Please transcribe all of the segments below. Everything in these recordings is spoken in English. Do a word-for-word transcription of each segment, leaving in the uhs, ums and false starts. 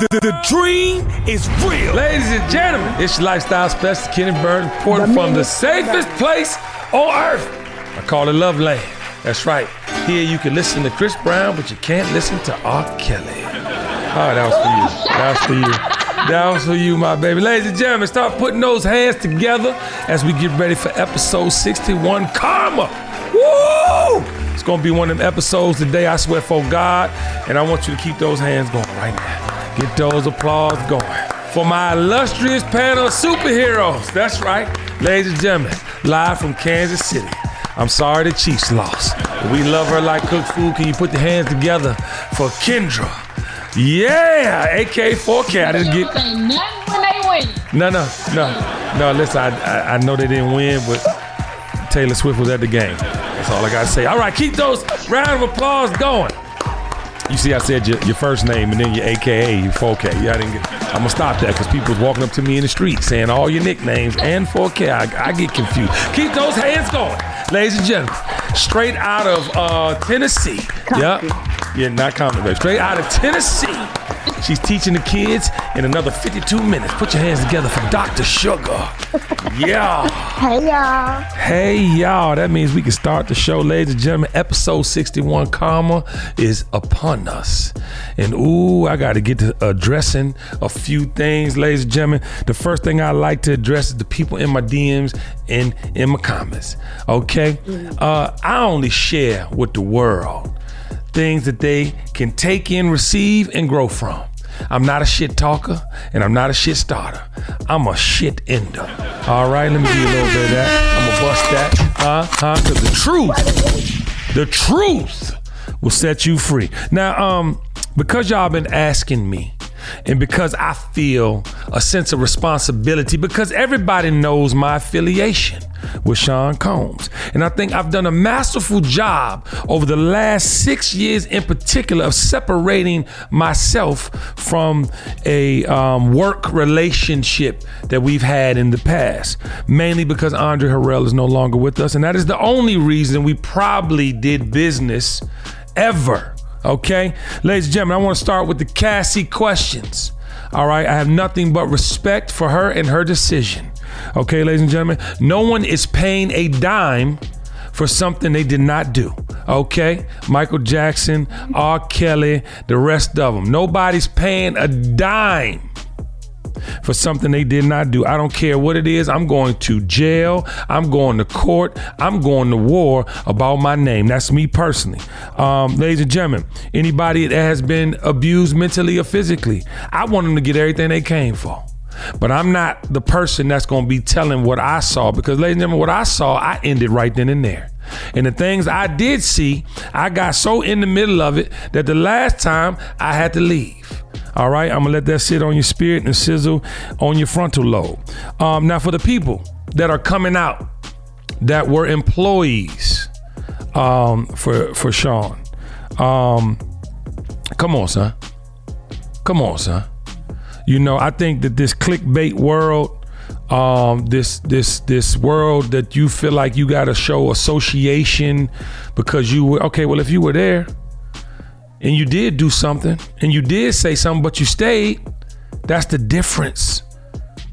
The, the, the dream is real. Ladies and gentlemen, it's your lifestyle specialist, Kenny Burns, reporting from the safest place on earth. I call it Love Lane. That's right. Here you can listen to Chris Brown, but you can't listen to R. Kelly. Oh, that was for you. That was for you. That was for you, my baby. Ladies and gentlemen, start putting those hands together as we get ready for episode sixty-one, Karma. Woo! It's going to be one of them episodes today, I swear for God. And I want you to keep those hands going right now. Get those applause going for my illustrious panel of superheroes. That's right, ladies and gentlemen, live from Kansas City. I'm sorry the Chiefs lost. We love her like cooked food. Can you put the hands together for Kendra? Yeah, A K four K. I didn't get nothing when they win. No, no, no, no. Listen, I, I I know they didn't win, but Taylor Swift was at the game. That's all I gotta say. All right, keep those round of applause going. You see, I said your, your first name and then your A K A, your four K. Yeah, I didn't get, I'm going to stop that because people was walking up to me in the street saying all your nicknames and four K. I, I get confused. Keep those hands going. Ladies and gentlemen, straight out of uh, Tennessee. Yep. Yeah, not common, babe. Straight out of Tennessee. She's teaching the kids in another fifty-two minutes. Put your hands together for Doctor Sugar. Yeah. Hey, y'all. Hey, y'all. That means we can start the show, ladies and gentlemen. Episode sixty-one, Karma, is upon us. And, ooh, I got to get to addressing a few things, ladies and gentlemen. The first thing I like to address is the people in my D Ms and in my comments, okay? Uh, I only share with the world things that they can take in, receive, and grow from. I'm not a shit talker, and I'm not a shit starter. I'm a shit ender. All right, let me give you a little bit of that. I'm gonna bust that. Uh-huh, because the truth, the truth will set you free. Now, um, because y'all been asking me, and because I feel a sense of responsibility, because everybody knows my affiliation with Sean Combs. And I think I've done a masterful job over the last six years in particular of separating myself from a um, work relationship that we've had in the past, mainly because Andre Harrell is no longer with us. And that is the only reason we probably did business ever. Okay, ladies and gentlemen, I want to start with the Cassie questions. All right, I have nothing but respect for her and her decision. Okay, ladies and gentlemen, no one is paying a dime for something they did not do. Okay, Michael Jackson, R. Kelly, the rest of them. Nobody's paying a dime for something they did not do. I don't care what it is. I'm going to jail. I'm going to court. I'm going to war about my name. That's me personally. Um, ladies and gentlemen, anybody that has been abused mentally or physically, I want them to get everything they came for. But I'm not the person that's going to be telling what I saw, because, ladies and gentlemen, what I saw, I ended right then and there. And the things I did see, I got so in the middle of it that the last time I had to leave. All right, I'm gonna let that sit on your spirit and sizzle on your frontal lobe. Um, now, for the people that are coming out that were employees um, for for Sean, um, come on, son, come on, son. You know, I think that this clickbait world, um, this this this world that you feel like you gotta show association because you were okay. Well, if you were there, and you did do something, and you did say something, but you stayed, that's the difference.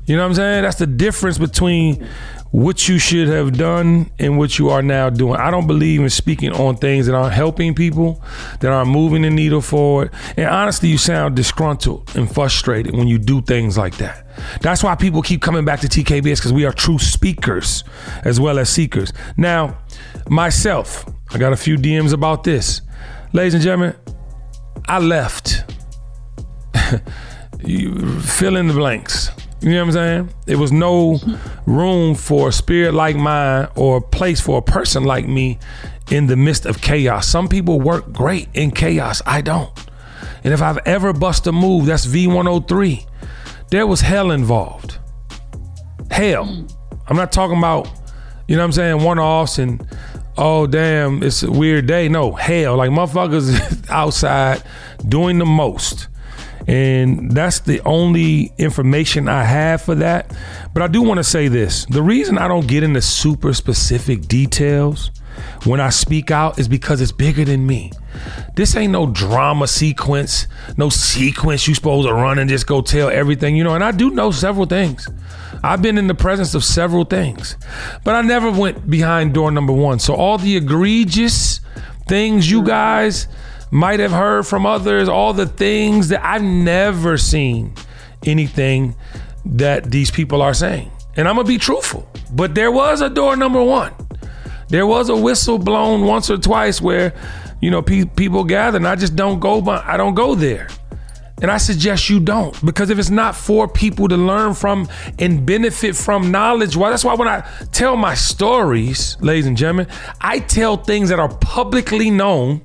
You know what I'm saying? That's the difference between what you should have done and what you are now doing. I don't believe in speaking on things that aren't helping people, that aren't moving the needle forward. And honestly, you sound disgruntled and frustrated when you do things like that. That's why people keep coming back to T K B S, because we are true speakers as well as seekers. Now, myself, I got a few D Ms about this. Ladies and gentlemen, I left. You fill in the blanks. You know what I'm saying? There was no room for a spirit like mine or a place for a person like me in the midst of chaos. Some people work great in chaos. I don't. And if I've ever bust a move, that's V one oh three. There was hell involved. Hell. I'm not talking about, you know what I'm saying, one-offs and oh, damn, it's a weird day. No, hell, like motherfuckers outside doing the most. And that's the only information I have for that. But I do want to say this. The reason I don't get into super specific details When I speak out, it's because it's bigger than me. This ain't no drama sequence, no sequence you supposed to run and just go tell everything, you know. And I do know several things. I've been in the presence of several things, but I never went behind door number one. So all the egregious things you guys might have heard from others, all the things that I've never seen anything that these people are saying. And I'm gonna be truthful, but there was a door number one. There was a whistle blown once or twice where, you know, pe- people gather, and I just don't go by, I don't go there. And I suggest you don't, because if it's not for people to learn from and benefit from knowledge, well, that's why when I tell my stories, ladies and gentlemen, I tell things that are publicly known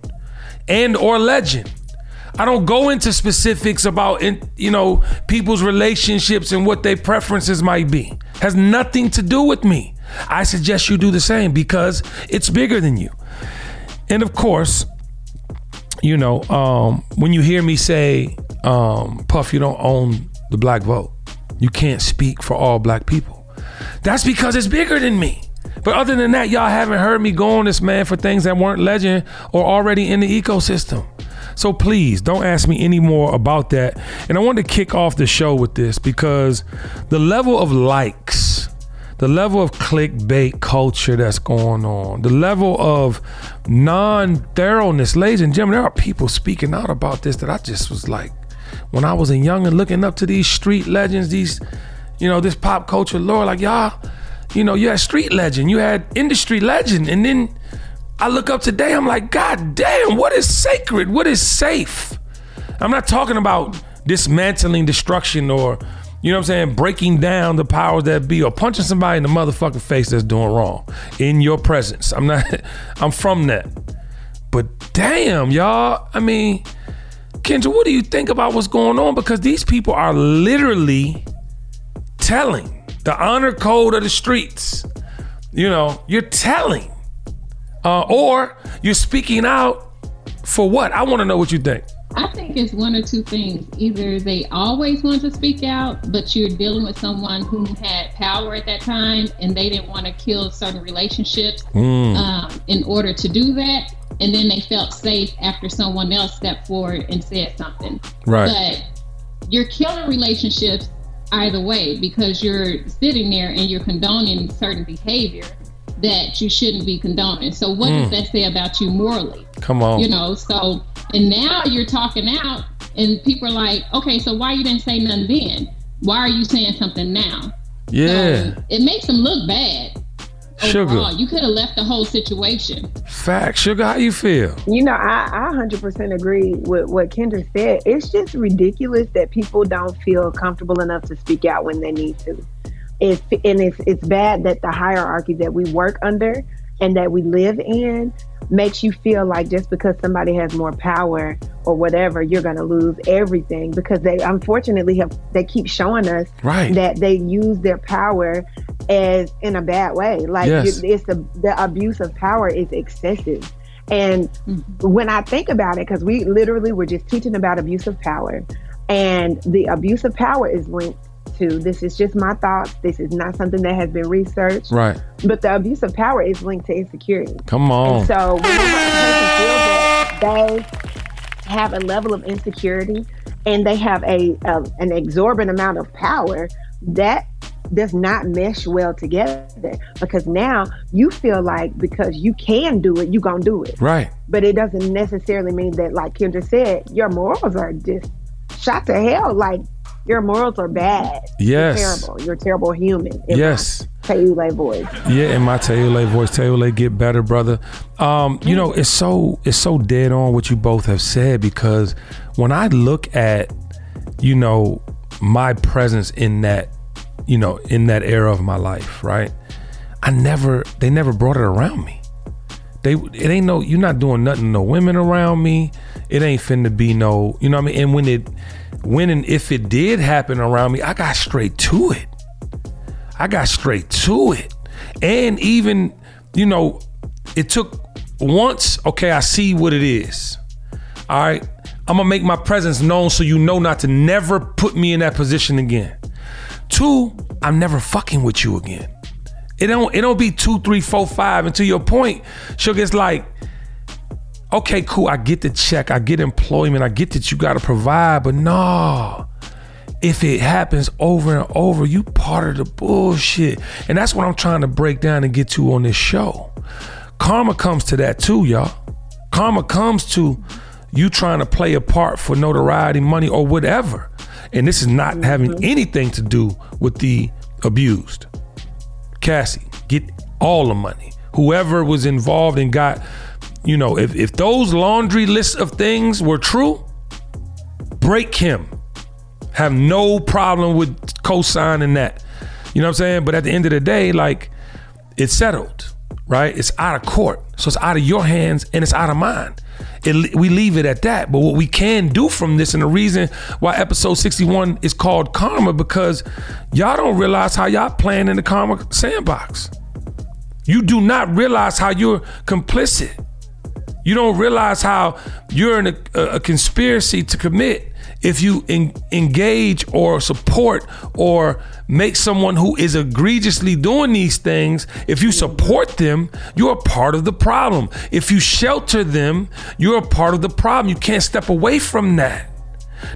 and or legend. I don't go into specifics about, in, you know, people's relationships and what their preferences might be. Has nothing to do with me. I suggest you do the same, because it's bigger than you. And of course, you know, um, when you hear me say, um, Puff, you don't own the black vote. You can't speak for all black people. That's because it's bigger than me. But other than that, y'all haven't heard me go on this, man, for things that weren't legend or already in the ecosystem. So please don't ask me any more about that. And I wanted to kick off the show with this, because the level of likes, the level of clickbait culture that's going on, the level of non-thoroughness, ladies and gentlemen, there are people speaking out about this that I just was like, when I was a young and looking up to these street legends, these, you know, this pop culture lore, like y'all, you know, you had street legend, you had industry legend, and then I look up today, I'm like, God damn, what is sacred? What is safe? I'm not talking about dismantling destruction or, you know what I'm saying, breaking down the powers that be or punching somebody in the motherfucking face that's doing wrong in your presence. I'm not, I'm from that. But damn, y'all, I mean, Kendra, what do you think about what's going on? Because these people are literally telling the honor code of the streets. You know, you're telling. Uh, or you're speaking out for what? I want to know what you think. I think it's one or two things. Either they always want to speak out, but you're dealing with someone who had power at that time and they didn't want to kill certain relationships mm. um, in order to do that. And then they felt safe after someone else stepped forward and said something. Right. But you're killing relationships either way, because you're sitting there and you're condoning certain behavior that you shouldn't be condoning. So what mm. does that say about you morally? Come on. You know, so, and now you're talking out and people are like, okay, so why you didn't say nothing then? Why are you saying something now? Yeah. So it makes them look bad. Overall. Sugar, you could have left the whole situation. Fact. Sugar, how you feel? You know, I, I one hundred percent agree with what Kendra said. It's just ridiculous that people don't feel comfortable enough to speak out when they need to. It's, and it's, it's bad that the hierarchy that we work under and that we live in makes you feel like just because somebody has more power or whatever, you're going to lose everything, because they unfortunately have, they keep showing us right. that they use their power as in a bad way. Like yes. it, it's the, the abuse of power is excessive. And when I think about it, because we literally were just teaching about abuse of power, and the abuse of power is linked to, this is just my thoughts, this is not something that has been researched, right? But the abuse of power is linked to insecurity. Come on. And so when a person feels that they have a level of insecurity and they have a, a an exorbitant amount of power, that does not mesh well together, because now you feel like because you can do it, you gonna do it, right? But it doesn't necessarily mean that, like Kendra said, your morals are just shot to hell. Like, your morals are bad. Yes. You're terrible. You're a terrible human. In yes. my Teules voice. Yeah, in my Teules voice. Teules, get better, brother. Um, you know, it's so it's so dead on what you both have said, because when I look at, you know, my presence in that, you know, in that era of my life, right? I never, they never brought it around me. They, it ain't no, you're not doing nothing, no women around me. It ain't finna be no, you know what I mean? And when it, when and if it did happen around me, I got straight to it. I got straight to it. And even, you know, it took once, okay, I see what it is. All right, I'm gonna make my presence known so you know not to never put me in that position again. Two, I'm never fucking with you again. It don't it don't be two, three, four, five. And to your point, Sugar, it's like, okay, cool, I get the check, I get employment, I get that you gotta provide, but no. If it happens over and over, you part of the bullshit. And that's what I'm trying to break down and get to on this show. Karma comes to that too, y'all. Karma comes to you trying to play a part for notoriety, money, or whatever. And this is not mm-hmm. having anything to do with the abused. Cassie, get all the money. Whoever was involved and got, you know, if, if those laundry lists of things were true, break him. Have no problem with co-signing that. You know what I'm saying? But at the end of the day, like, it's settled, right? It's out of court. So it's out of your hands and it's out of mine. It, we leave it at that. But what we can do from this, and the reason why episode sixty-one is called Karma, because y'all don't realize how y'all playing in the karma sandbox. You do not realize how you're complicit. You don't realize how you're in a, a conspiracy to commit if you en- engage or support or make someone who is egregiously doing these things. If you support them, you're a part of the problem. If you shelter them, you're a part of the problem. You can't step away from that.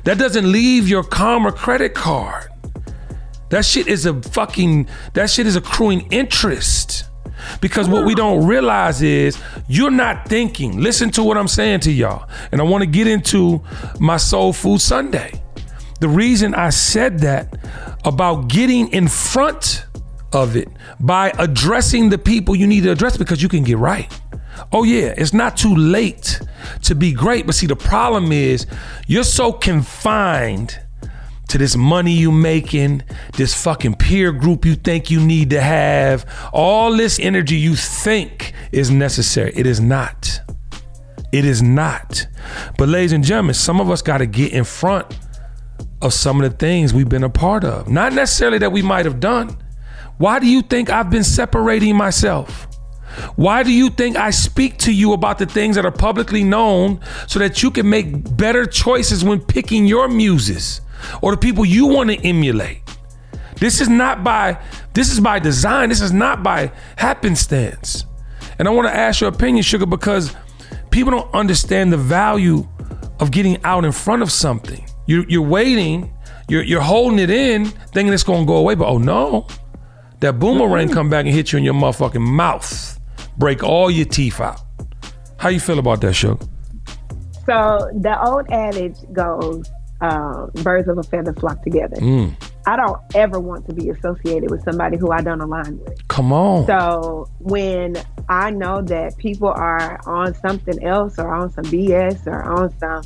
That doesn't leave your Karma credit card. That shit is a fucking, that shit is accruing interest. Because what we don't realize is you're not thinking. Listen to what I'm saying to y'all. And I want to get into my Soul Food Sunday. The reason I said that about getting in front of it by addressing the people you need to address, because you can get right. Oh yeah, it's not too late to be great. But see, the problem is you're so confined to this money you making, this fucking peer group you think you need to have, all this energy you think is necessary. It is not. It is not. But ladies and gentlemen, some of us got to get in front of some of the things we've been a part of. Not necessarily that we might have done. Why do you think I've been separating myself? Why do you think I speak to you about the things that are publicly known so that you can make better choices when picking your muses? Or the people you want to emulate. This is not by, this is by design. This is not by happenstance. And I want to ask your opinion, Sugar, because people don't understand the value of getting out in front of something. You're, you're waiting, you're, you're holding it in, thinking it's going to go away, but oh no, that boomerang mm-hmm. come back and hit you in your motherfucking mouth. Break all your teeth out. How you feel about that, Sugar? So the old adage goes, Uh, birds of a feather flock together. Mm. I don't ever want to be associated with somebody who I don't align with. Come on. So when I know that people are on something else or on some B S or on some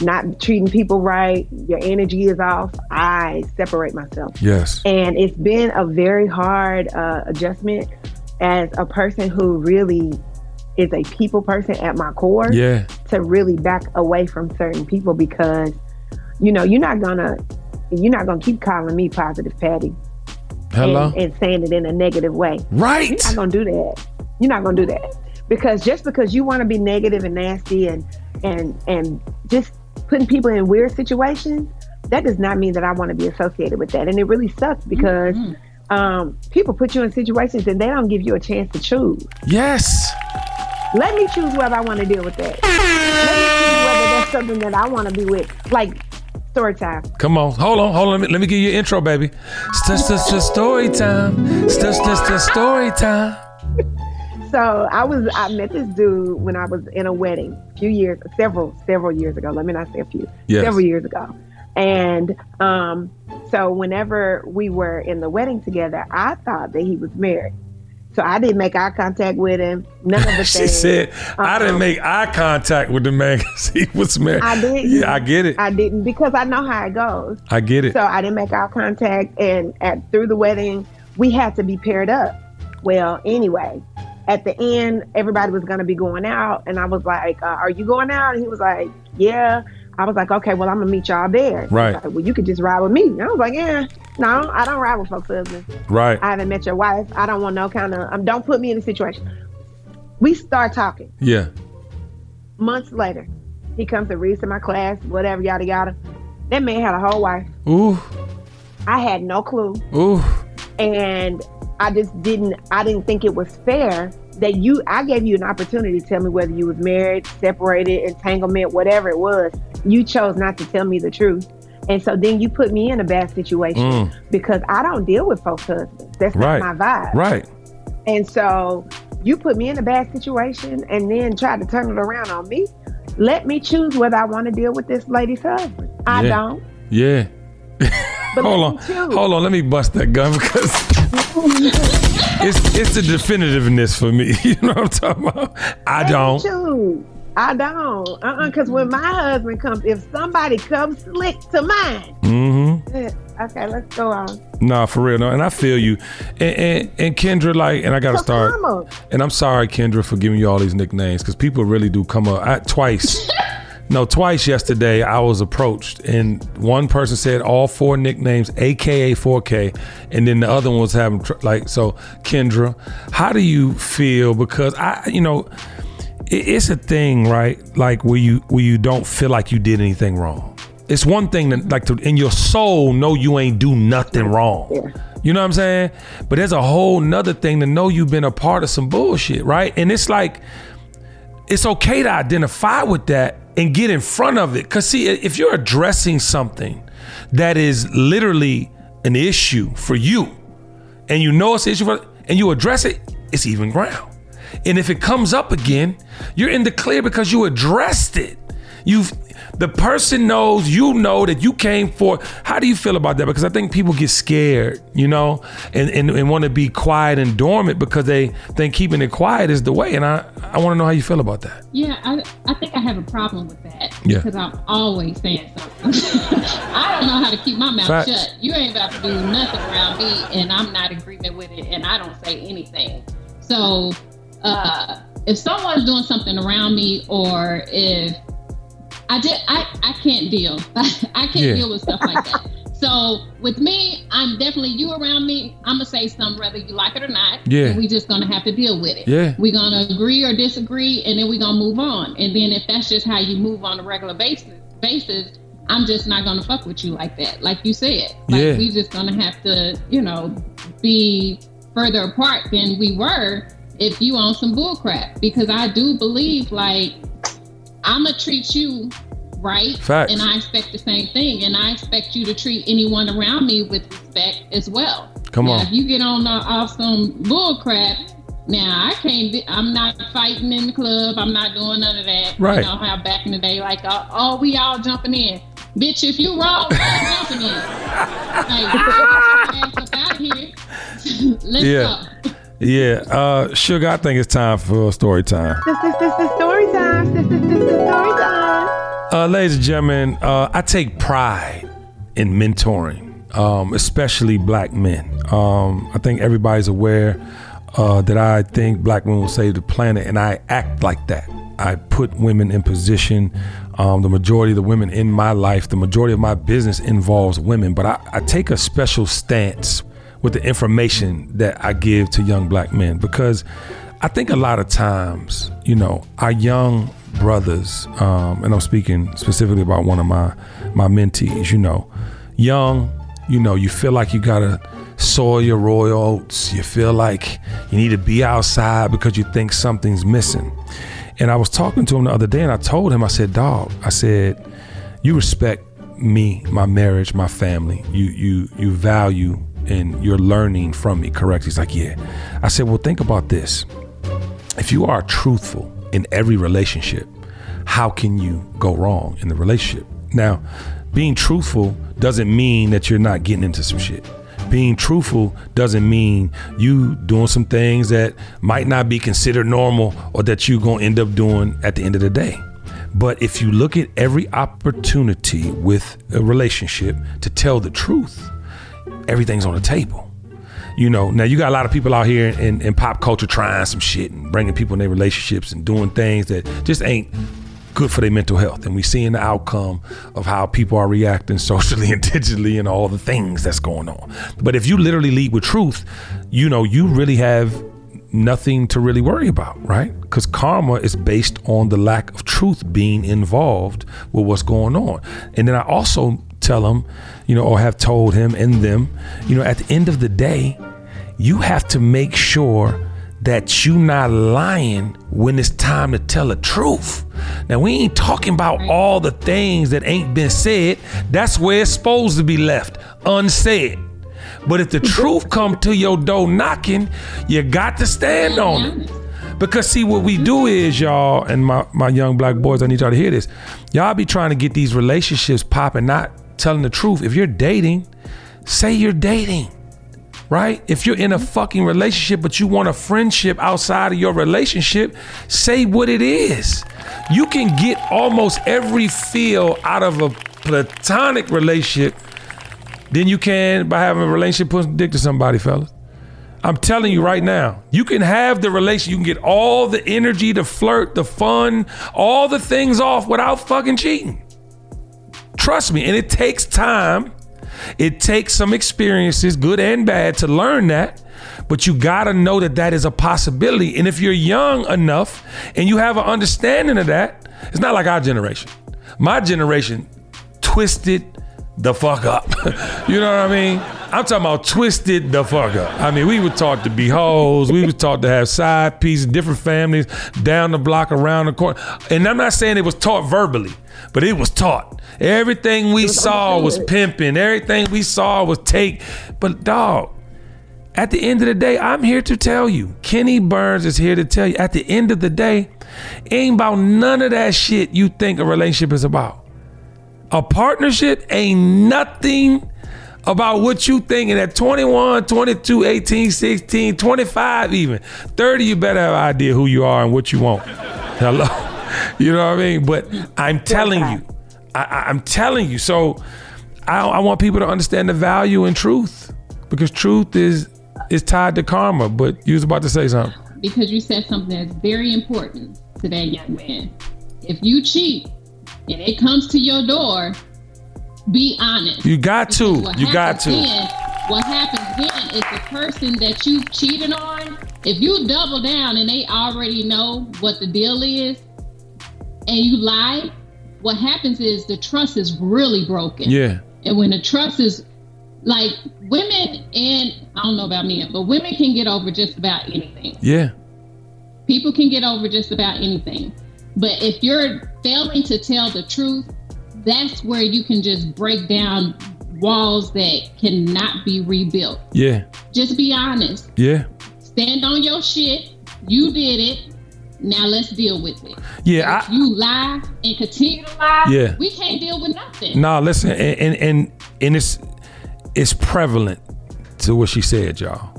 not treating people right, your energy is off, I separate myself. Yes. And it's been a very hard uh, adjustment as a person who really is a people person at my core. Yeah. To really back away from certain people, because you know, you're not gonna, you're not gonna keep calling me Positive Patty. Hello. And, and saying it in a negative way. Right. You're not gonna do that. You're not gonna do that. Because just because you wanna be negative and nasty and and and just putting people in weird situations, that does not mean that I wanna be associated with that. And it really sucks because mm-hmm. um, people put you in situations and they don't give you a chance to choose. Yes. Let me choose whether I wanna deal with that. Let me choose whether that's something that I wanna be with. Like, story time. Come on. Hold on. Hold on. Let me, let me give you an intro, baby. It's just a story time. It's just a story time. So I was, I met this dude when I was in a wedding a few years, several, several years ago. Let me not say a few, yes. several years ago. And um, so whenever we were in the wedding together, I thought that he was married. So I didn't make eye contact with him. None of the she things. She said, um, I didn't make eye contact with the man because he was married. I didn't. Yeah, I get it. I didn't, because I know how it goes. I get it. So I didn't make eye contact. And at, through the wedding, we had to be paired up. Well, anyway, at the end, everybody was going to be going out. And I was like, uh, are you going out? And he was like, yeah. I was like, okay, well, I'm going to meet y'all there. Right. Like, well, you could just ride with me. And I was like, yeah, no, I don't ride with folks' husbands. Right. I haven't met your wife. I don't want no kind of, um, don't put me in a situation. We start talking. Yeah. Months later, he comes and reads to my class, whatever, yada, yada. That man had a whole wife. Ooh. I had no clue. Ooh. And I just didn't, I didn't think it was fair that you, I gave you an opportunity to tell me whether you was married, separated, entanglement, whatever it was. You chose not to tell me the truth. And so then you put me in a bad situation mm. because I don't deal with folks' husbands. That's right. not my vibe. Right. And so you put me in a bad situation and then tried to turn it around on me. Let me choose whether I want to deal with this lady's husband. I yeah. don't. Yeah. But hold on. Hold on. Let me bust that gun because it's it's the definitiveness for me. You know what I'm talking about? I let don't. Me choose. I don't. Uh-uh. Because when my husband comes, if somebody comes slick to mine. Mm-hmm. Okay, let's go on. Nah, for real. No, and I feel you. And, and, and Kendra, like, and I got to start. And I'm sorry, Kendra, for giving you all these nicknames because people really do come up. I, twice. no, twice yesterday I was approached and one person said all four nicknames, A K A four K. And then the other one was having, tr- like, so Kendra, how do you feel? Because I, you know, it's a thing, right? Like where you where you don't feel like you did anything wrong. It's one thing that like to, in your soul know you ain't do nothing wrong. Yeah. You know what I'm saying? But there's a whole nother thing to know you've been a part of some bullshit, right? And it's like it's okay to identify with that and get in front of it. Cause see, if you're addressing something that is literally an issue for you, and you know it's an issue for, and you address it, it's even ground. And if it comes up again, you're in the clear because you addressed it. You've the person knows, you know that you came for. How do you feel about that? Because I think people get scared, you know, and, and, and want to be quiet and dormant because they think keeping it quiet is the way. And I, I want to know how you feel about that. Yeah, I, I think I have a problem with that yeah. because I'm always saying something. I don't know how to keep my mouth Facts. Shut. You ain't about to do nothing around me and I'm not in agreement with it and I don't say anything. So... Uh, if someone's doing something around me, or if I just I, I can't deal, I can't yeah. deal with stuff like that. So with me, I'm definitely you around me. I'm gonna say something whether you like it or not. Yeah, we just gonna have to deal with it. Yeah, we're gonna agree or disagree, and then we're gonna move on. And then if that's just how you move on a regular basis, basis, I'm just not gonna fuck with you like that. Like you said, like yeah. we just gonna have to, you know, be further apart than we were. If you on some bull crap, because I do believe like I'ma treat you right. Facts. And I expect the same thing, and I expect you to treat anyone around me with respect as well. Come now, on. If you get on uh, off some bull crap, now I can't be, I'm not fighting in the club, I'm not doing none of that. Right. You know how back in the day, like uh, oh we all jumping in. Bitch, if you wrong, I'm jumping in. Like get your ass up out of here. Let's yeah. go. Yeah, uh, Sugar, I think it's time for story time. This is story time. This is story time. Uh, ladies and gentlemen, uh, I take pride in mentoring, um, especially black men. Um, I think everybody's aware uh, that I think black men will save the planet, and I act like that. I put women in position. Um, the majority of the women in my life, the majority of my business involves women, but I, I take a special stance with the information that I give to young black men, because I think a lot of times, you know, our young brothers, um, and I'm speaking specifically about one of my, my mentees, you know, young, you know, you feel like you gotta soil your royal oats. You feel like you need to be outside because you think something's missing. And I was talking to him the other day and I told him, I said, dog, I said, you respect me, my marriage, my family, you, you, you value and you're learning from me, correct? He's like, yeah. I said, well, think about this. If you are truthful in every relationship, how can you go wrong in the relationship? Now, being truthful doesn't mean that you're not getting into some shit. Being truthful doesn't mean you doing some things that might not be considered normal or that you're gonna end up doing at the end of the day. But if you look at every opportunity with a relationship to tell the truth, everything's on the table. You know, now you got a lot of people out here in, in, in pop culture trying some shit and bringing people in their relationships and doing things that just ain't good for their mental health. And we seeing the outcome of how people are reacting socially and digitally and all the things that's going on. But if you literally lead with truth, you know, you really have nothing to really worry about, right? Because karma is based on the lack of truth being involved with what's going on. And then I also tell them, you know, or have told him and them, you know, at the end of the day, you have to make sure that you not lying when it's time to tell the truth. Now, we ain't talking about all the things that ain't been said. That's where it's supposed to be left, unsaid. But if the truth come to your door knocking, you got to stand on it. Because see, what we do is, y'all, and my, my young black boys, I need y'all to hear this. Y'all be trying to get these relationships popping, not telling the truth. If you're dating, say you're dating. Right? If you're in a fucking relationship, but you want a friendship outside of your relationship, say what it is. You can get almost every feel out of a platonic relationship than you can by having a relationship pushing dick to somebody, fellas. I'm telling you right now, you can have the relationship, you can get all the energy, the flirt, the fun, all the things off without fucking cheating. Trust me, and it takes time. It takes some experiences, good and bad, to learn that, but you gotta know that that is a possibility. And if you're young enough and you have an understanding of that, it's not like our generation. My generation twisted the fuck up. You know what I mean? I'm talking about twisted the fuck up. I mean, we were taught to be hoes. We were taught to have side pieces, different families, down the block, around the corner. And I'm not saying it was taught verbally, but it was taught. Everything we saw was pimping. Everything we saw was take. But dog, at the end of the day, I'm here to tell you, Kenny Burns is here to tell you, at the end of the day, ain't about none of that shit you think a relationship is about. A partnership ain't nothing about what you thinking at twenty-one, twenty-two, eighteen, sixteen, twenty-five even. thirty, you better have an idea who you are and what you want. Hello? You know what I mean? But I'm telling you, I, I, I'm telling you. So I, I want people to understand the value in truth, because truth is is tied to karma. But you was about to say something. Because you said something that's very important to that young man. If you cheat and it comes to your door, be honest. You got to. You got to. Then, what happens then is the person that you cheated on, if you double down and they already know what the deal is and you lie, what happens is the trust is really broken. Yeah. And when the trust is, like, women, and I don't know about men, but women can get over just about anything. Yeah. People can get over just about anything. But if you're failing to tell the truth, that's where you can just break down walls that cannot be rebuilt. Yeah. Just be honest. Yeah. Stand on your shit. You did it. Now let's deal with it. Yeah. If I, you lie and continue to lie, yeah, we can't deal with nothing. Nah, listen, and and, and, and it's, it's prevalent to what she said, y'all.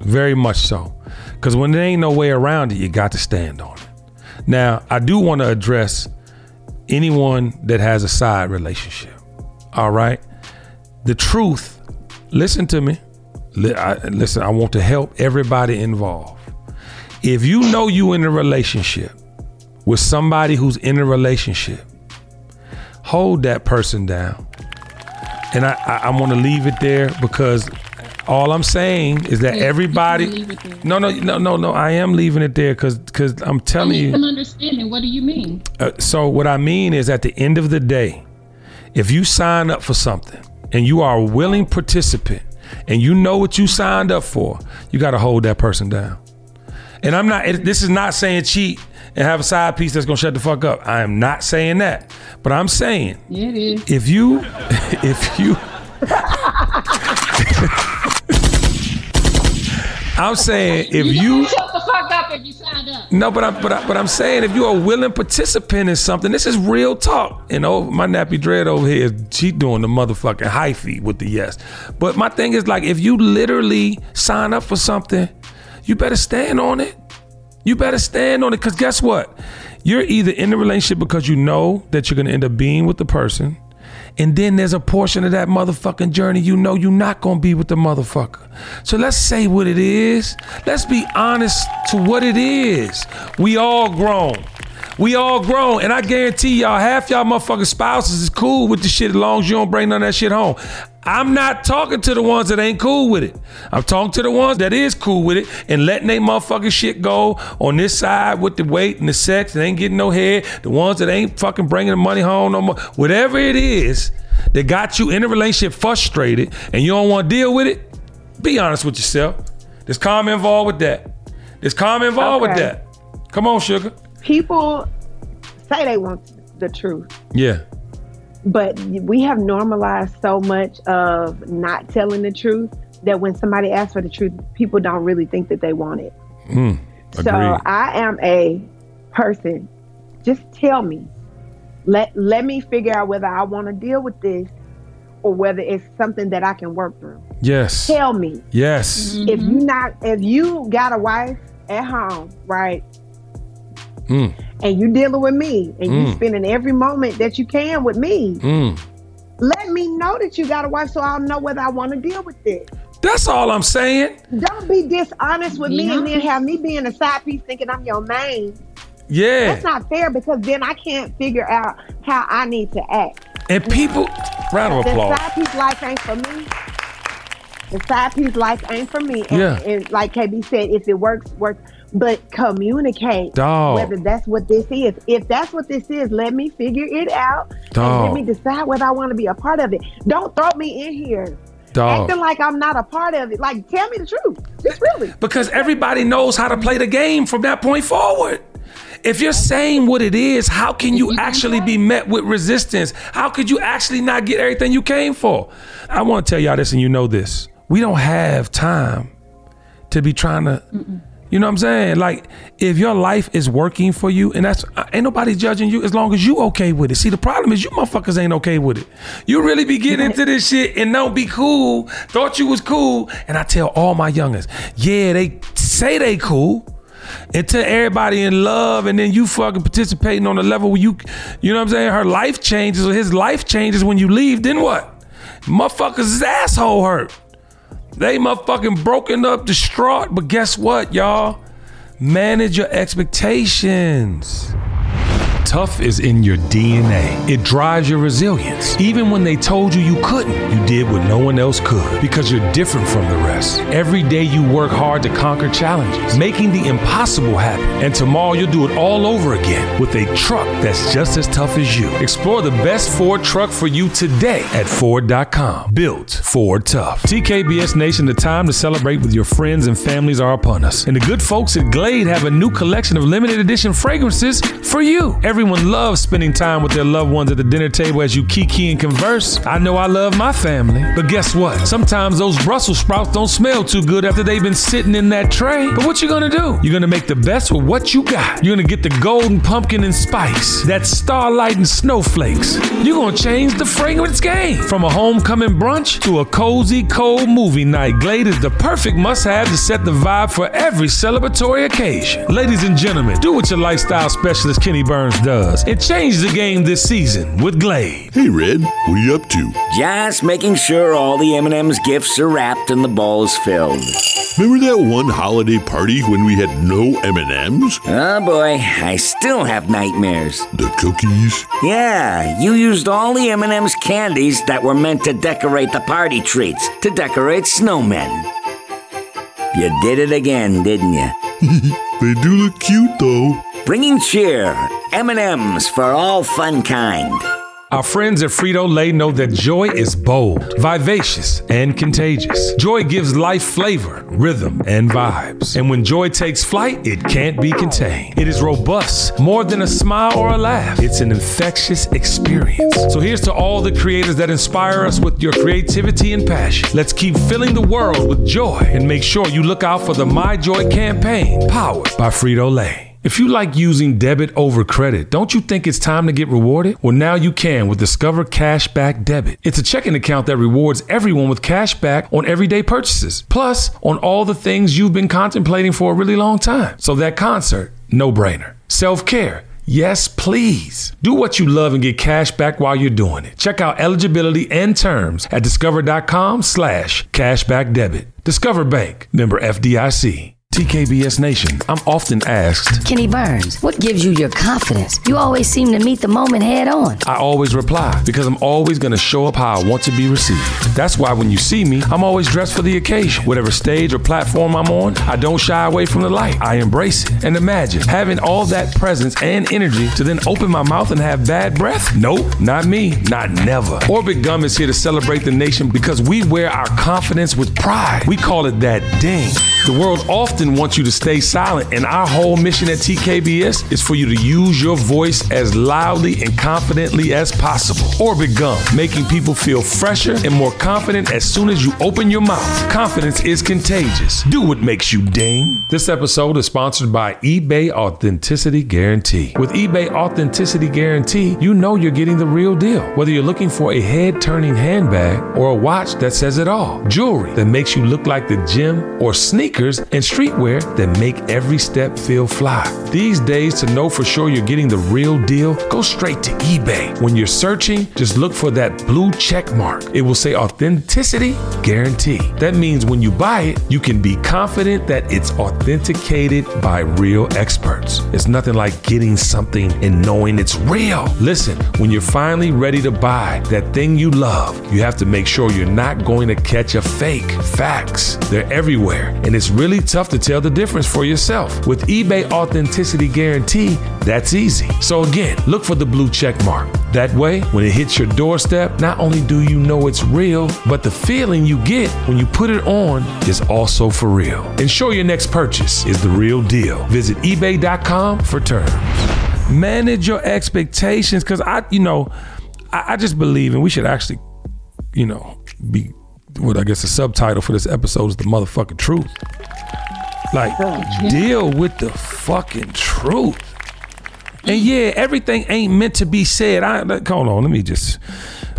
Very much so. Because when there ain't no way around it, you got to stand on it. Now, I do want to address anyone that has a side relationship. All right. The truth. Listen to me. I, listen, I want to help everybody involved. If you know you in a relationship with somebody who's in a relationship, hold that person down. And I, I, I want to leave it there, because all I'm saying is that everybody. No, no, no, no, no. I am leaving it there because because I'm telling you. I need some understanding. What do you mean? Uh, so what I mean is, at the end of the day, if you sign up for something and you are a willing participant and you know what you signed up for, you got to hold that person down. And I'm not. This is not saying cheat and have a side piece that's gonna shut the fuck up. I am not saying that. But I'm saying, yeah, it is. if you, if you. I'm saying if you, you shut the fuck up if you signed up. No, but I'm but I, but I'm saying if you're a willing participant in something, this is real talk. And oh, my nappy dread over here, she doing the motherfucking hyphy with the yes. But my thing is, like, if you literally sign up for something, you better stand on it. You better stand on it, because guess what? You're either in the relationship because you know that you're gonna end up being with the person. And then there's a portion of that motherfucking journey you know you're not going to be with the motherfucker. So let's say what it is. Let's be honest to what it is. We all grown. We all grown. And I guarantee y'all, half y'all motherfucking spouses is cool with the shit as long as you don't bring none of that shit home. I'm not talking to the ones that ain't cool with it. I'm talking to the ones that is cool with it and letting they motherfucking shit go on this side with the weight and the sex and ain't getting no head. The ones that ain't fucking bringing the money home no more. Whatever it is that got you in a relationship frustrated and you don't want to deal with it, be honest with yourself. There's karma involved with that. There's karma involved okay. with that. Come on, Sugar. People say they want the truth. Yeah. But we have normalized so much of not telling the truth that when somebody asks for the truth, people don't really think that they want it. Mm, so I am a person. Just tell me. Let let me figure out whether I want to deal with this or whether it's something that I can work through. Yes. Tell me. Yes. Mm-hmm. If you not, if you got a wife at home, right? Mm. And you dealing with me and mm. you spending every moment that you can with me. Mm. Let me know that you got a wife so I'll know whether I want to deal with this. That's all I'm saying. Don't be dishonest with yeah. me and then have me being a side piece thinking I'm your main. Yeah. That's not fair because then I can't figure out how I need to act. And people, round of applause. The side piece life ain't for me. The side piece life ain't for me. And, yeah. and like K B said, if it works, works. But communicate Dog. whether that's what this is. If that's what this is, let me figure it out Dog. and let me decide whether I want to be a part of it. Don't throw me in here Dog. acting like I'm not a part of it. Like, tell me the truth. Just really. Because everybody knows how to play the game from that point forward. If you're saying what it is, how can you actually be met with resistance? How could you actually not get everything you came for? I want to tell y'all this, and you know this. We don't have time to be trying to... Mm-mm. You know what I'm saying? Like, if your life is working for you, and that's, ain't nobody judging you as long as you okay with it. See, the problem is you motherfuckers ain't okay with it. You really be getting into this shit and don't be cool, thought you was cool. And I tell all my youngins, yeah, they say they cool until everybody in love and then you fucking participating on a level where you, you know what I'm saying? Her life changes or his life changes when you leave, then what? Motherfuckers' asshole hurt. They motherfucking broken up, distraught. But guess what, y'all? Manage your expectations. Tough is in your D N A. It drives your resilience. Even when they told you you couldn't, you did what no one else could because you're different from the rest. Every day you work hard to conquer challenges, making the impossible happen. And tomorrow you'll do it all over again with a truck that's just as tough as you. Explore the best Ford truck for you today at Ford dot com. Built Ford Tough. T K B S Nation, the time to celebrate with your friends and families are upon us. And the good folks at Glade have a new collection of limited edition fragrances for you. Everyone loves spending time with their loved ones at the dinner table as you kiki and converse. I know I love my family, but guess what? Sometimes those Brussels sprouts don't smell too good after they've been sitting in that tray. But what you gonna do? You're gonna make the best with what you got. You're gonna get the golden pumpkin and spice, that starlight and snowflakes. You're gonna change the fragrance game. From a homecoming brunch to a cozy, cold movie night, Glade is the perfect must-have to set the vibe for every celebratory occasion. Ladies and gentlemen, do what your lifestyle specialist Kenny Burns does. It changed the game this season with Glade. Hey, Red, what are you up to? Just making sure all the M and M's gifts are wrapped and the bowl is filled. Remember that one holiday party when we had no M and M's? Oh, boy, I still have nightmares. The cookies? Yeah, you used all the M and M's candies that were meant to decorate the party treats, to decorate snowmen. You did it again, didn't you? They do look cute, though. Bringing cheer, M and M's for all fun kind. Our friends at Frito-Lay know that joy is bold, vivacious, and contagious. Joy gives life flavor, rhythm, and vibes. And when joy takes flight, it can't be contained. It is robust, more than a smile or a laugh. It's an infectious experience. So here's to all the creators that inspire us with your creativity and passion. Let's keep filling the world with joy and make sure you look out for the My Joy campaign, powered by Frito-Lay. If you like using debit over credit, don't you think it's time to get rewarded? Well, now you can with Discover Cashback Debit. It's a checking account that rewards everyone with cash back on everyday purchases, plus on all the things you've been contemplating for a really long time. So that concert, no-brainer. Self-care, yes, please. Do what you love and get cash back while you're doing it. Check out eligibility and terms at discover dot com slash cashback debit. Discover Bank, member F D I C. T K B S Nation, I'm often asked, Kenny Burns, what gives you your confidence? You always seem to meet the moment head on. I always reply, because I'm always going to show up how I want to be received. That's why when you see me, I'm always dressed for the occasion. Whatever stage or platform I'm on, I don't shy away from the light. I embrace it. And imagine having all that presence and energy to then open my mouth and have bad breath? Nope, not me, not never. Orbit Gum is here to celebrate the nation because we wear our confidence with pride. We call it that ding. The world often want you to stay silent, and our whole mission at T K B S is for you to use your voice as loudly and confidently as possible. Orbit Gum, making people feel fresher and more confident as soon as you open your mouth. Confidence is contagious. Do what makes you ding. This episode is sponsored by eBay Authenticity Guarantee. With eBay Authenticity Guarantee, you know you're getting the real deal. Whether you're looking for a head-turning handbag or a watch that says it all, jewelry that makes you look like the gym, or sneakers and street wear that make every step feel fly. These days, to know for sure you're getting the real deal, go straight to eBay. When you're searching, just look for that blue check mark. It will say Authenticity Guarantee. That means when you buy it, you can be confident that it's authenticated by real experts. It's nothing like getting something and knowing it's real. Listen, when you're finally ready to buy that thing you love, you have to make sure you're not going to catch a fake. Facts, they're everywhere, and it's really tough to tell the difference for yourself. With eBay Authenticity Guarantee, that's easy. So again, look for the blue check mark. That way, when it hits your doorstep, not only do you know it's real, but the feeling you get when you put it on is also for real. Ensure your next purchase is the real deal. Visit ebay dot com for terms. Manage your expectations, because I, you know, I, I just believe, and we should actually, you know, be, what I guess the subtitle for this episode is the motherfucking truth. Like, deal with the fucking truth. And yeah, everything ain't meant to be said. I like, hold on, let me just,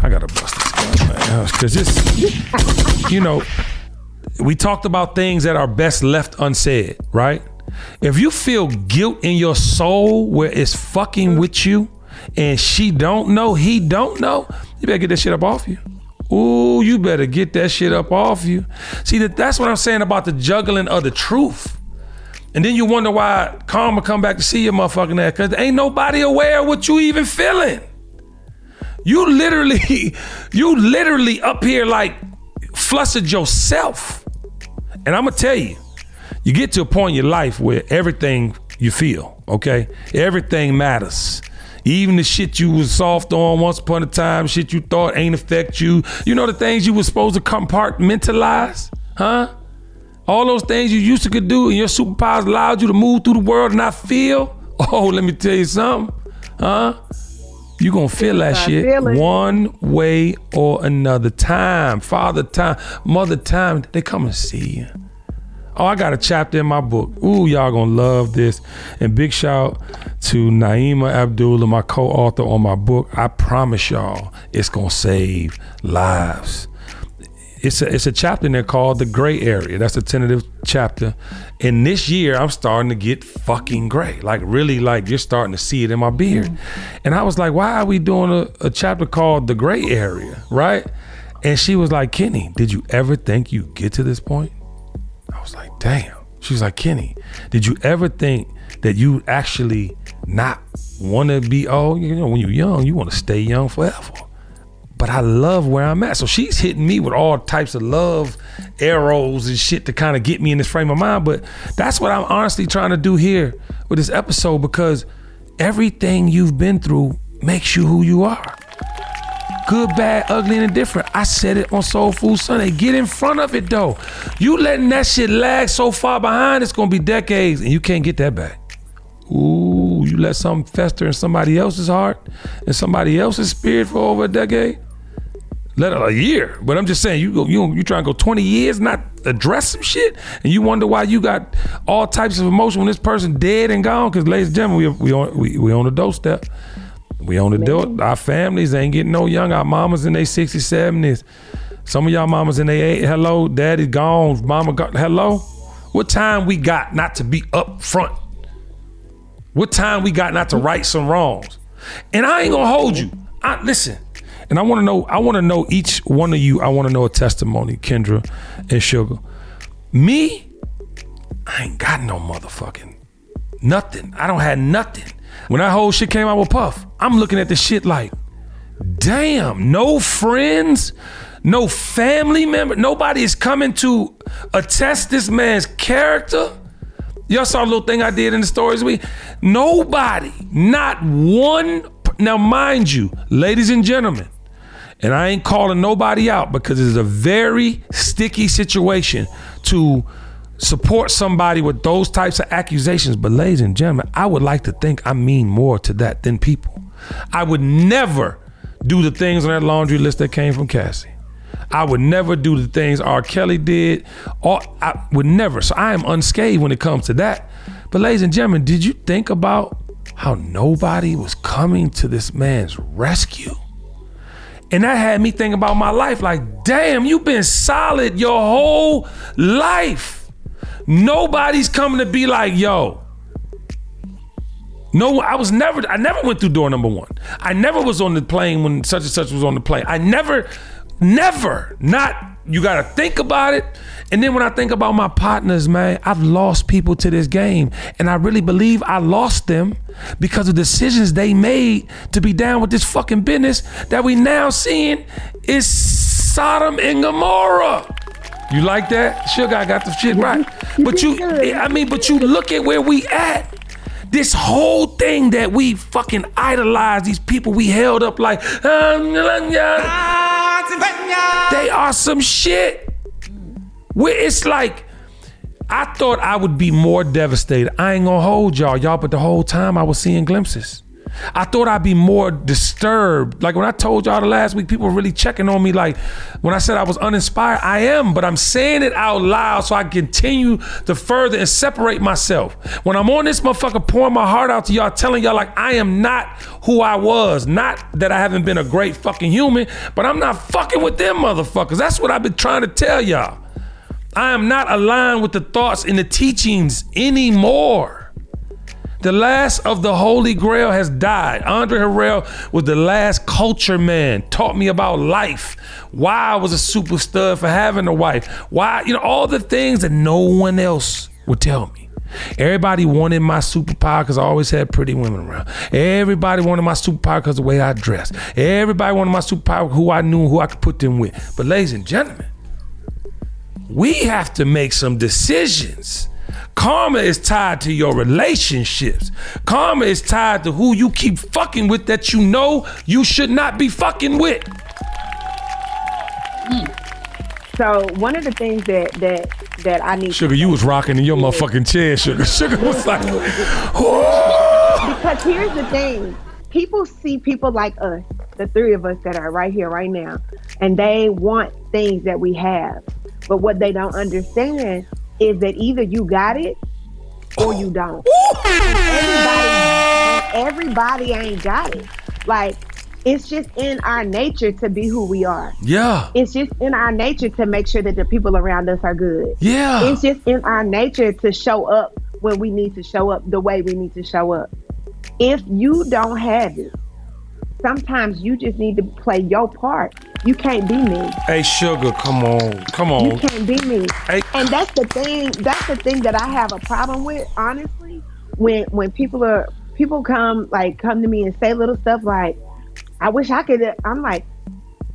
I gotta bust this gun, man. Cause this, you know, we talked about things that are best left unsaid, right? If you feel guilt in your soul where it's fucking with you and she don't know, he don't know, you better get that shit up off you. Ooh, you better get that shit up off you. See, that that's what I'm saying about the juggling of the truth. And then you wonder why karma come back to see your motherfucking ass, because ain't nobody aware of what you even feeling. You literally, you literally up here like flustered yourself. And I'm gonna tell you, you get to a point in your life where everything you feel, okay? Everything matters. Even the shit you was soft on once upon a time, shit you thought ain't affect you. You know the things you was supposed to compartmentalize, huh? All those things you used to could do and your superpowers allowed you to move through the world and not feel. Oh, let me tell you something, huh? You gonna feel that shit feeling. One way or another. Time, father time, mother time, they come and see you. Oh, I got a chapter in my book. Ooh, y'all gonna love this. And big shout to Naima Abdullah, my co-author on my book. I promise y'all, it's gonna save lives. It's a, it's a chapter in there called The Gray Area. That's a tentative chapter. And this year, I'm starting to get fucking gray. Like really, like you're starting to see it in my beard. Mm-hmm. And I was like, why are we doing a, a chapter called The Gray Area, right? And she was like, Kenny, did you ever think you'd get to this point? I was like, damn. She was like, Kenny, did you ever think that you actually not want to be old? You know, when you're young, you want to stay young forever. But I love where I'm at. So she's hitting me with all types of love arrows and shit to kind of get me in this frame of mind. But that's what I'm honestly trying to do here with this episode, because everything you've been through makes you who you are. Good, bad, ugly, and indifferent. I said it on Soul Food Sunday. Get in front of it, though. You letting that shit lag so far behind, it's going to be decades, and you can't get that back. Ooh, you let something fester in somebody else's heart and somebody else's spirit for over a decade? Let it a year. But I'm just saying, you go, you, you try to go twenty years, not address some shit, and you wonder why you got all types of emotion when this person dead and gone, because, ladies and gentlemen, we, we, on, we, we on the doorstep. We on the adult. Our families ain't getting no young. Our mamas in their sixties, seventies. Some of y'all mamas in their eighties. Hello, daddy gone. Mama gone. Hello? What time we got not to be up front? What time we got not to right some wrongs? And I ain't gonna hold you. I, listen, and I wanna know, I wanna know each one of you, I wanna know a testimony, Kendra and Sugar. Me, I ain't got no motherfucking nothing. I don't have nothing. When that whole shit came out with Puff, I'm looking at this shit like, damn, no friends, no family member, nobody is coming to attest this man's character. Y'all saw a little thing I did in the stories we, nobody, not one. Now, mind you, ladies and gentlemen, and I ain't calling nobody out because it's a very sticky situation to support somebody with those types of accusations. But ladies and gentlemen, I would like to think I mean more to that than people. I would never do the things on that laundry list that came from Cassie. I would never do the things R. Kelly did, or I would never. So I am unscathed when it comes to that. But ladies and gentlemen, did you think about how nobody was coming to this man's rescue? And that had me thinking about my life like, damn, you've been solid your whole life. Nobody's coming to be like, yo. No, I was never, I never went through door number one. I never was on the plane when such and such was on the plane. I never, never, not, you gotta think about it. And then when I think about my partners, man, I've lost people to this game. And I really believe I lost them because of decisions they made to be down with this fucking business that we now seeing is Sodom and Gomorrah. You like that? Sugar, I got the shit right. But you, I mean, but you look at where we at. This whole thing that we fucking idolized, these people we held up like, they are some shit. Where it's like, I thought I would be more devastated. I ain't gonna hold y'all, y'all, but the whole time I was seeing glimpses. I thought I'd be more disturbed. Like when I told y'all the last week, people were really checking on me. Like when I said I was uninspired, I am, but I'm saying it out loud so I continue to further and separate myself. When I'm on this motherfucker pouring my heart out to y'all, telling y'all like I am not who I was. Not that I haven't been a great fucking human, but I'm not fucking with them motherfuckers. That's what I've been trying to tell y'all. I am not aligned with the thoughts and the teachings anymore. The last of the Holy Grail has died. Andre Harrell was the last culture man, taught me about life, why I was a super stud for having a wife, why, you know, all the things that no one else would tell me. Everybody wanted my superpower because I always had pretty women around. Everybody wanted my superpower because of the way I dressed. Everybody wanted my superpower who I knew, who I could put them with. But ladies and gentlemen, we have to make some decisions. Karma is tied to your relationships. Karma is tied to who you keep fucking with that you know you should not be fucking with. So one of the things that that that I need. Sugar, you was rocking in your motherfucking chair, Sugar. Sugar was like, whoa. Because here's the thing. People see people like us, the three of us that are right here, right now, and they want things that we have. But what they don't understand is that either you got it or you don't. Everybody, everybody ain't got it. Like, it's just in our nature to be who we are. Yeah. It's just in our nature to make sure that the people around us are good. Yeah. It's just in our nature to show up when we need to show up the way we need to show up. If you don't have it, sometimes you just need to play your part. You can't be me. Hey, Sugar, come on, come on. You can't be me. Hey. And that's the thing. That's the thing that I have a problem with, honestly. When when people are people come like come to me and say little stuff like, "I wish I could." I'm like,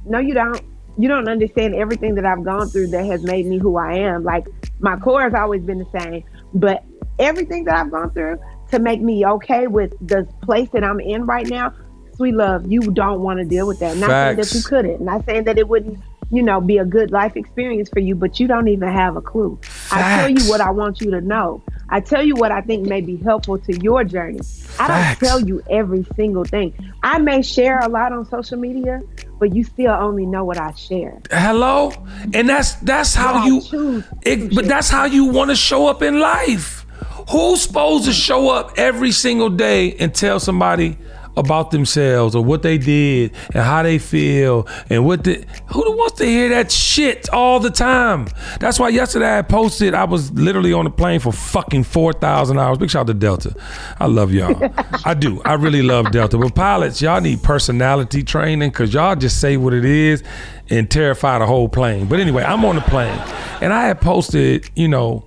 "No, you don't. You don't understand everything that I've gone through that has made me who I am. Like my core has always been the same, but everything that I've gone through to make me okay with the place that I'm in right now." We love you don't want to deal with that. Not saying that you couldn't, not saying that it wouldn't, you know, be a good life experience for you, but you don't even have a clue. Facts. I tell you what I want you to know. I tell you what I think may be helpful to your journey. Facts. I don't tell you every single thing. I may share a lot on social media, but you still only know what I share. Hello? And that's that's how you choose it, but that's how you want to show up in life. Who's supposed to show up every single day and tell somebody about themselves or what they did and how they feel and what the, who wants to hear that shit all the time? That's why yesterday I posted, I was literally on the plane for fucking four thousand hours. Big shout out to Delta. I love y'all. I do. I really love Delta. But pilots, y'all need personality training because y'all just say what it is and terrify the whole plane. But anyway, I'm on the plane and I had posted, you know,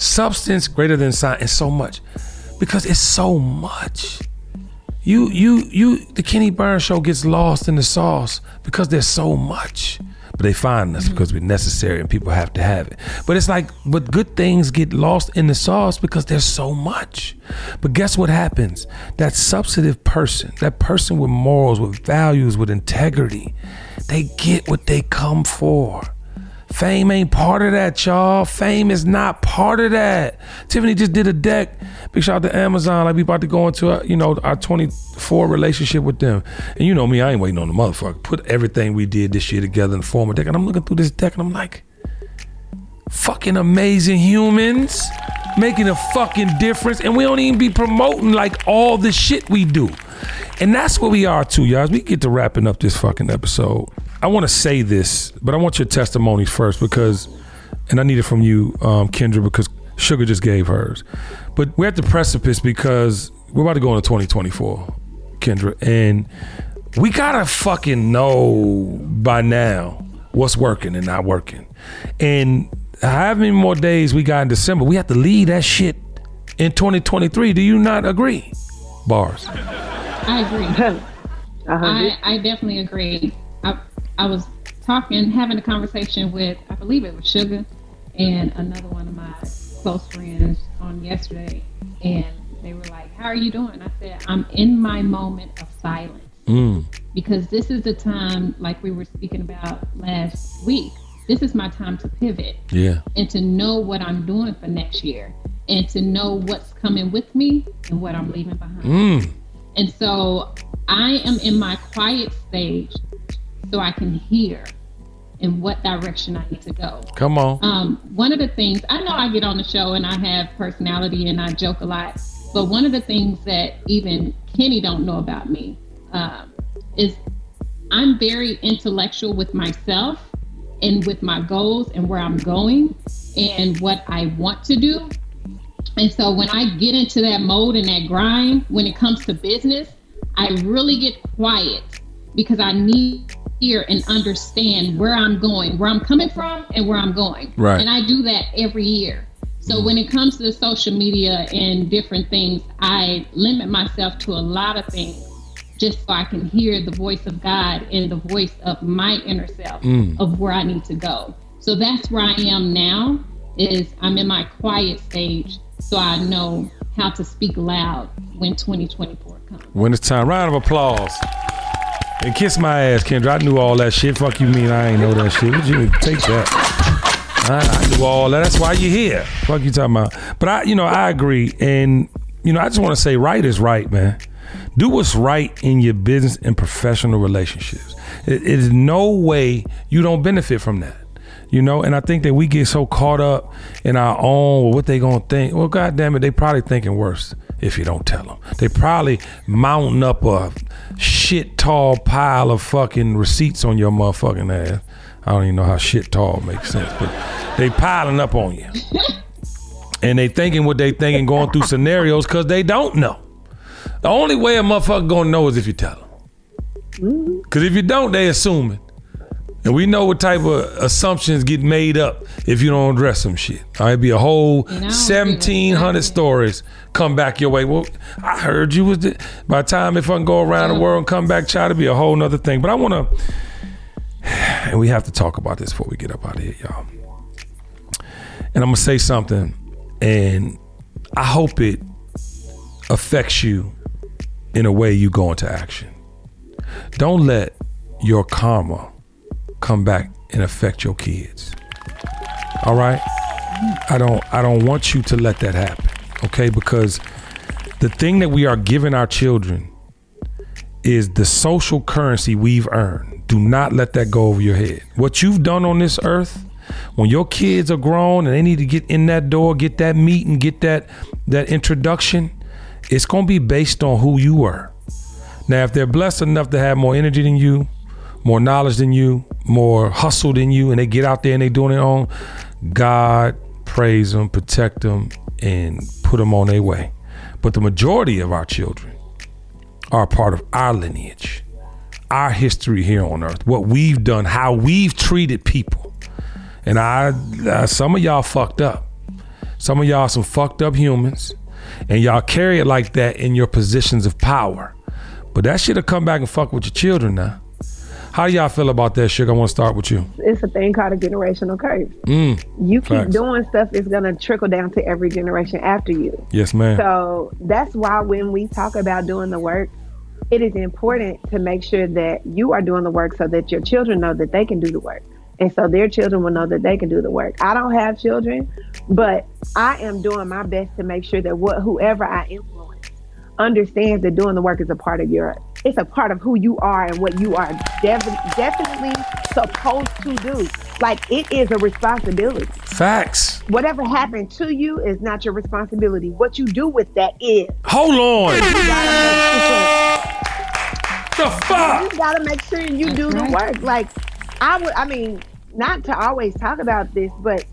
substance greater than science, and so much, because it's so much. You, you, you, the Kenny Burns show gets lost in the sauce because there's so much, but they find us because we're necessary and people have to have it. But it's like, but good things get lost in the sauce because there's so much. But guess what happens? That substantive person, that person with morals, with values, with integrity, they get what they come for. Fame ain't part of that, y'all. Fame is not part of that. Tiffany just did a deck. Big shout out to Amazon. Like, we about to go into a, you know, our twenty-four relationship with them. And you know me, I ain't waiting on the motherfucker. Put everything we did this year together in the form of deck. And I'm looking through this deck and I'm like, fucking amazing humans making a fucking difference. And we don't even be promoting like all the shit we do. And that's where we are too, y'all. As we get to wrapping up this fucking episode, I want to say this, but I want your testimony first, because, and I need it from you, um, Kendra, because Sugar just gave hers. But we're at the precipice because we're about to go into twenty twenty-four, Kendra, and we gotta fucking know by now what's working and not working. And however many more days we got in December, we have to lead that shit in twenty twenty-three. Do you not agree? Bars. I agree. I, I definitely agree. I, I was talking, having a conversation with, I believe it was Sugar and another one of my close friends on yesterday. And they were like, how are you doing? I said, I'm in my moment of silence. Mm. Because this is the time, like we were speaking about last week, this is my time to pivot. Yeah. And to know what I'm doing for next year. And to know what's coming with me and what I'm leaving behind. Mm. And so I am in my quiet stage so I can hear in what direction I need to go. Come on. Um, one of the things, I know I get on the show and I have personality and I joke a lot, but one of the things that even Kenny don't know about me um, is I'm very intellectual with myself and with my goals and where I'm going and what I want to do. And so when I get into that mode and that grind, when it comes to business, I really get quiet because I need here and understand where I'm going, where I'm coming from and where I'm going. Right. And I do that every year. So when it comes to social media and different things, I limit myself to a lot of things just so I can hear the voice of God and the voice of my inner self mm. of where I need to go. So that's where I am now, is I'm in my quiet stage so I know how to speak loud when twenty twenty-four comes. When it's time, round of applause. And kiss my ass, Kendra. I knew all that shit. Fuck you mean I ain't know that shit. What you take that? I, I knew all that. That's why you here. Fuck you talking about. But I, you know, I agree. And, you know, I just want to say right is right, man. Do what's right in your business and professional relationships. It is no way you don't benefit from that. You know, and I think that we get so caught up in our own, well, what they gonna think. Well, God damn it, they probably thinking worse if you don't tell them. They probably mounting up a shit tall pile of fucking receipts on your motherfucking ass. I don't even know how shit tall makes sense, but they piling up on you. And they thinking what they thinking, going through scenarios because they don't know. The only way a motherfucker gonna know is if you tell them. Because if you don't, they assuming. And we know what type of assumptions get made up if you don't address some shit. All right, be a whole seventeen hundred stories come back your way. Well, I heard you was the, by the time if I can go around the world and come back, try to be a whole nother thing. But I wanna, and we have to talk about this before we get up out of here, y'all. And I'm gonna say something, and I hope it affects you in a way you go into action. Don't let your karma come back and affect your kids. All right? I don't I don't want you to let that happen, okay? Because the thing that we are giving our children is the social currency we've earned. Do not let that go over your head. What you've done on this earth, when your kids are grown and they need to get in that door, get that meet and get that, that introduction, it's gonna be based on who you were. Now, if they're blessed enough to have more energy than you, more knowledge than you, more hustle than you, and they get out there and they doing their own, God praise them, protect them, and put them on their way. But the majority of our children are a part of our lineage, our history here on earth, what we've done, how we've treated people. And I, uh, some of y'all fucked up. Some of y'all some fucked up humans, and y'all carry it like that in your positions of power. But that shit'll come back and fuck with your children now. How do y'all feel about that, Sugar? I want to start with you. It's a thing called a generational curse. Mm, you keep facts. doing stuff, it's going to trickle down to every generation after you. Yes, ma'am. So that's why when we talk about doing the work, it is important to make sure that you are doing the work so that your children know that they can do the work. And so their children will know that they can do the work. I don't have children, but I am doing my best to make sure that what whoever I influence understands that doing the work is a part of your It's a part of who you are and what you are dev- definitely supposed to do. Like, it is a responsibility. Facts. Whatever happened to you is not your responsibility. What you do with that is. Hold on. You gotta the fuck? You gotta make sure you do the work. Like, I would, I mean, not to always talk about this, but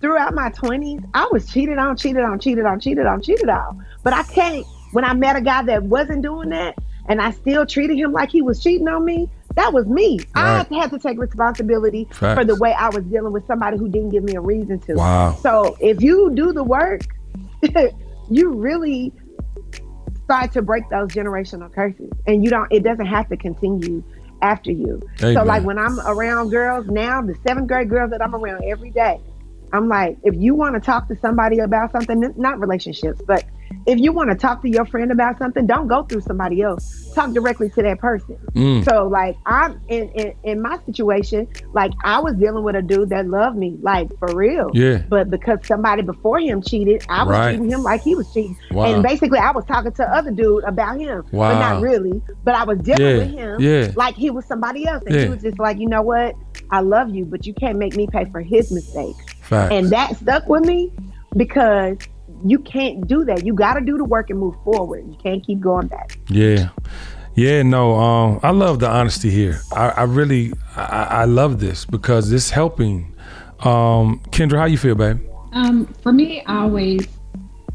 throughout my twenties, I was cheated on, cheated on, cheated on, cheated on, cheated on. But I can't, when I met a guy that wasn't doing that, and I still treated him like he was cheating on me, that was me. Right. I had to take responsibility Facts. for the way I was dealing with somebody who didn't give me a reason to. Wow. So if you do the work, you really start to break those generational curses, and you don't, it doesn't have to continue after you. Amen. So like when I'm around girls now, the seventh grade girls that I'm around every day, I'm like, if you want to talk to somebody about something, not relationships, but if you want to talk to your friend about something, don't go through somebody else. Talk directly to that person. Mm. So like I'm in, in, in my situation, like I was dealing with a dude that loved me, like for real. Yeah. But because somebody before him cheated, I was right. treating him like he was cheating. Wow. And basically I was talking to other dude about him, wow. but not really. But I was dealing yeah. with him yeah. like he was somebody else. And yeah. he was just like, you know what? I love you, but you can't make me pay for his mistakes. Facts. And that stuck with me because you can't do that. You got to do the work and move forward. You can't keep going back. Yeah. Yeah, no, um, I love the honesty here. I, I really, I, I love this because it's helping. Um, Kendra, how you feel, babe? Um, for me, I always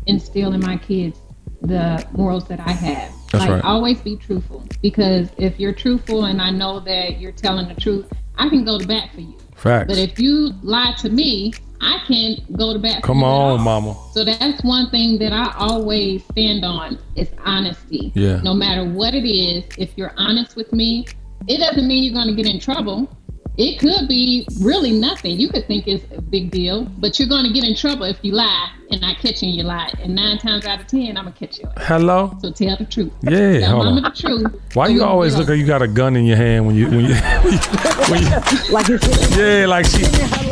instill in my kids the morals that I have. That's like, right. Always be truthful, because if you're truthful and I know that you're telling the truth, I can go to bat for you. Facts. But if you lie to me, I can't go to bat. Come on, mama. So that's one thing that I always stand on is honesty. Yeah. No matter what it is, if you're honest with me, it doesn't mean you're going to get in trouble. It could be really nothing. You could think it's a big deal, but you're going to get in trouble if you lie and I catch you in your lie. And nine times out of ten, I'm going to catch you. Hello? So tell the truth. Yeah. Tell mama the truth. Why you always look like you got a gun in your hand when you... when you, when you like it's... Yeah, like she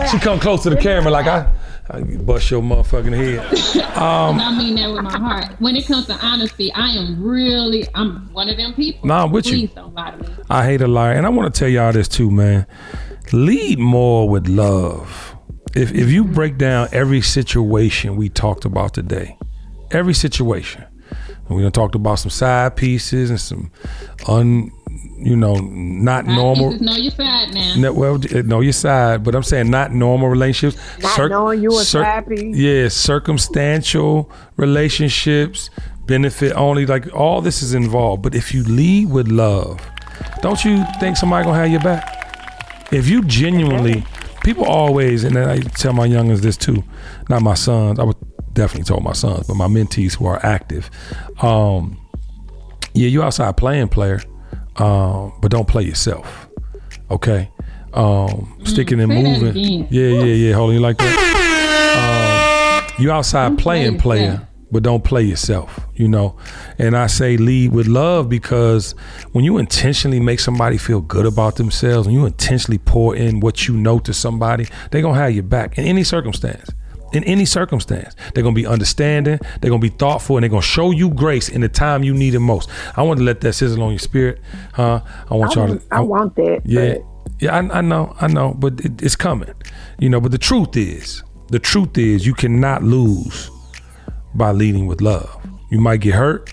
she come close to the camera like I... I bust your motherfucking head. Um, I mean that with my heart. When it comes to honesty, I am really, I'm one of them people. Nah, I'm with Please you. Please don't lie to me. I hate a liar. And I want to tell y'all this too, man. Lead more with love. If if you break down every situation we talked about today, every situation, and we done talked about some side pieces and some un, you know, not side normal. Pieces, know your side now. No, well, know your side, but I'm saying not normal relationships. Not cir- knowing you a cir- side piece. Yeah, circumstantial relationships, benefit only, like all this is involved. But if you lead with love, don't you think somebody gonna have your back? If you genuinely, people always, and then I tell my youngins this too, not my sons, I would definitely told my sons, but my mentees who are active, um, yeah, you outside playing, player, um, but don't play yourself, okay? Um, sticking mm, and moving, yeah, yeah, yeah. Hold on, you like that? Um, you outside don't playing, play player, but don't play yourself, you know. And I say lead with love because when you intentionally make somebody feel good about themselves, and you intentionally pour in what you know to somebody, they gonna have your back in any circumstance. In any circumstance, they're going to be understanding, they're going to be thoughtful, and they're going to show you grace in the time you need it most. I want to let that sizzle on your spirit. Huh? I want I y'all want, to. I, I want that. Yeah. But. Yeah, I, I know. I know. But it, it's coming. You know, but the truth is, the truth is you cannot lose by leading with love. You might get hurt.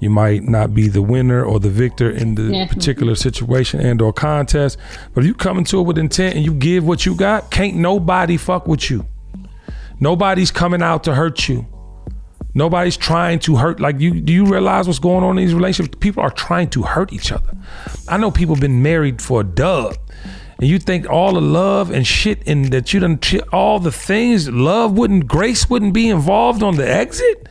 You might not be the winner or the victor in the yeah. particular situation and or contest. But if you come into it with intent and you give what you got, can't nobody fuck with you. Nobody's coming out to hurt you. Nobody's trying to hurt. Like, you, do you realize what's going on in these relationships? People are trying to hurt each other. I know people been married for a dub and you think all the love and shit and that you done all the things, love wouldn't, grace wouldn't be involved on the exit?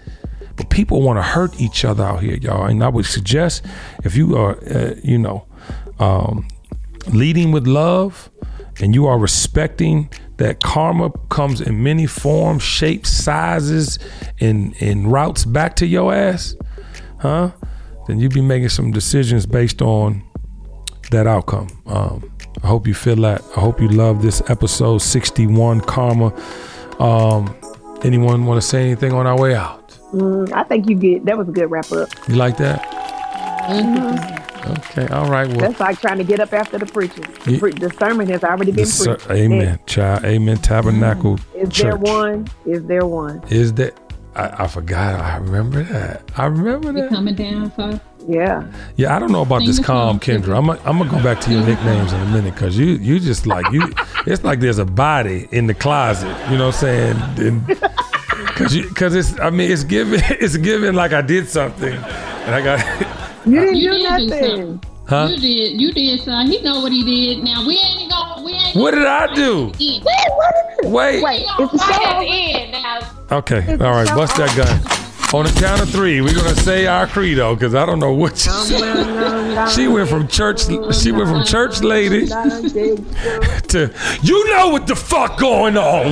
But people want to hurt each other out here, y'all. And I would suggest if you are, uh, you know, um, leading with love and you are respecting that karma comes in many forms, shapes, sizes, and, and routes back to your ass, huh? Then you be making some decisions based on that outcome. Um, I hope you feel that. I hope you love this episode sixty-one, Karma. Um, anyone want to say anything on our way out? Mm, I think you get, that was a good wrap up. You like that? Mm-hmm. Okay, all right. Well, that's like trying to get up after the preacher. The, pre- the sermon has already been ser- preached. Amen, and, child. Amen, tabernacle. Is church. there one? Is there one? Is there? I, I forgot. I remember that. I remember that. You coming down for? Yeah. Yeah, I don't know about this calm, Kendra. I'm going to go back to your nicknames in a minute because you you just like, you. It's like there's a body in the closet. You know what I'm saying? And, Cause, you, cause it's, I mean, it's given, it's given like I did something, and I got. You didn't do nothing. Do huh? You did, you did something. He know what he did. Now we ain't gonna. We ain't. What did I do? Wait, wait, wait. It's the show at the end now. Okay, it's all right, bust that gun. On the count of three, we're gonna say our credo, cause I don't know what she said. She went from church, she went from church lady to, you know what the fuck going on.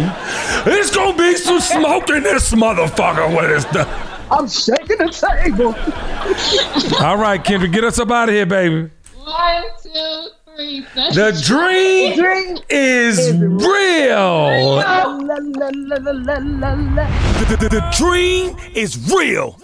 It's gonna be some smoke in this motherfucker with this stuff. I'm shaking the table. All right, Kendra, get us up out of here, baby. One, two, three. The dream, dream is, is real. real. La, la, la, la, la, la, la. The, the, the dream is real.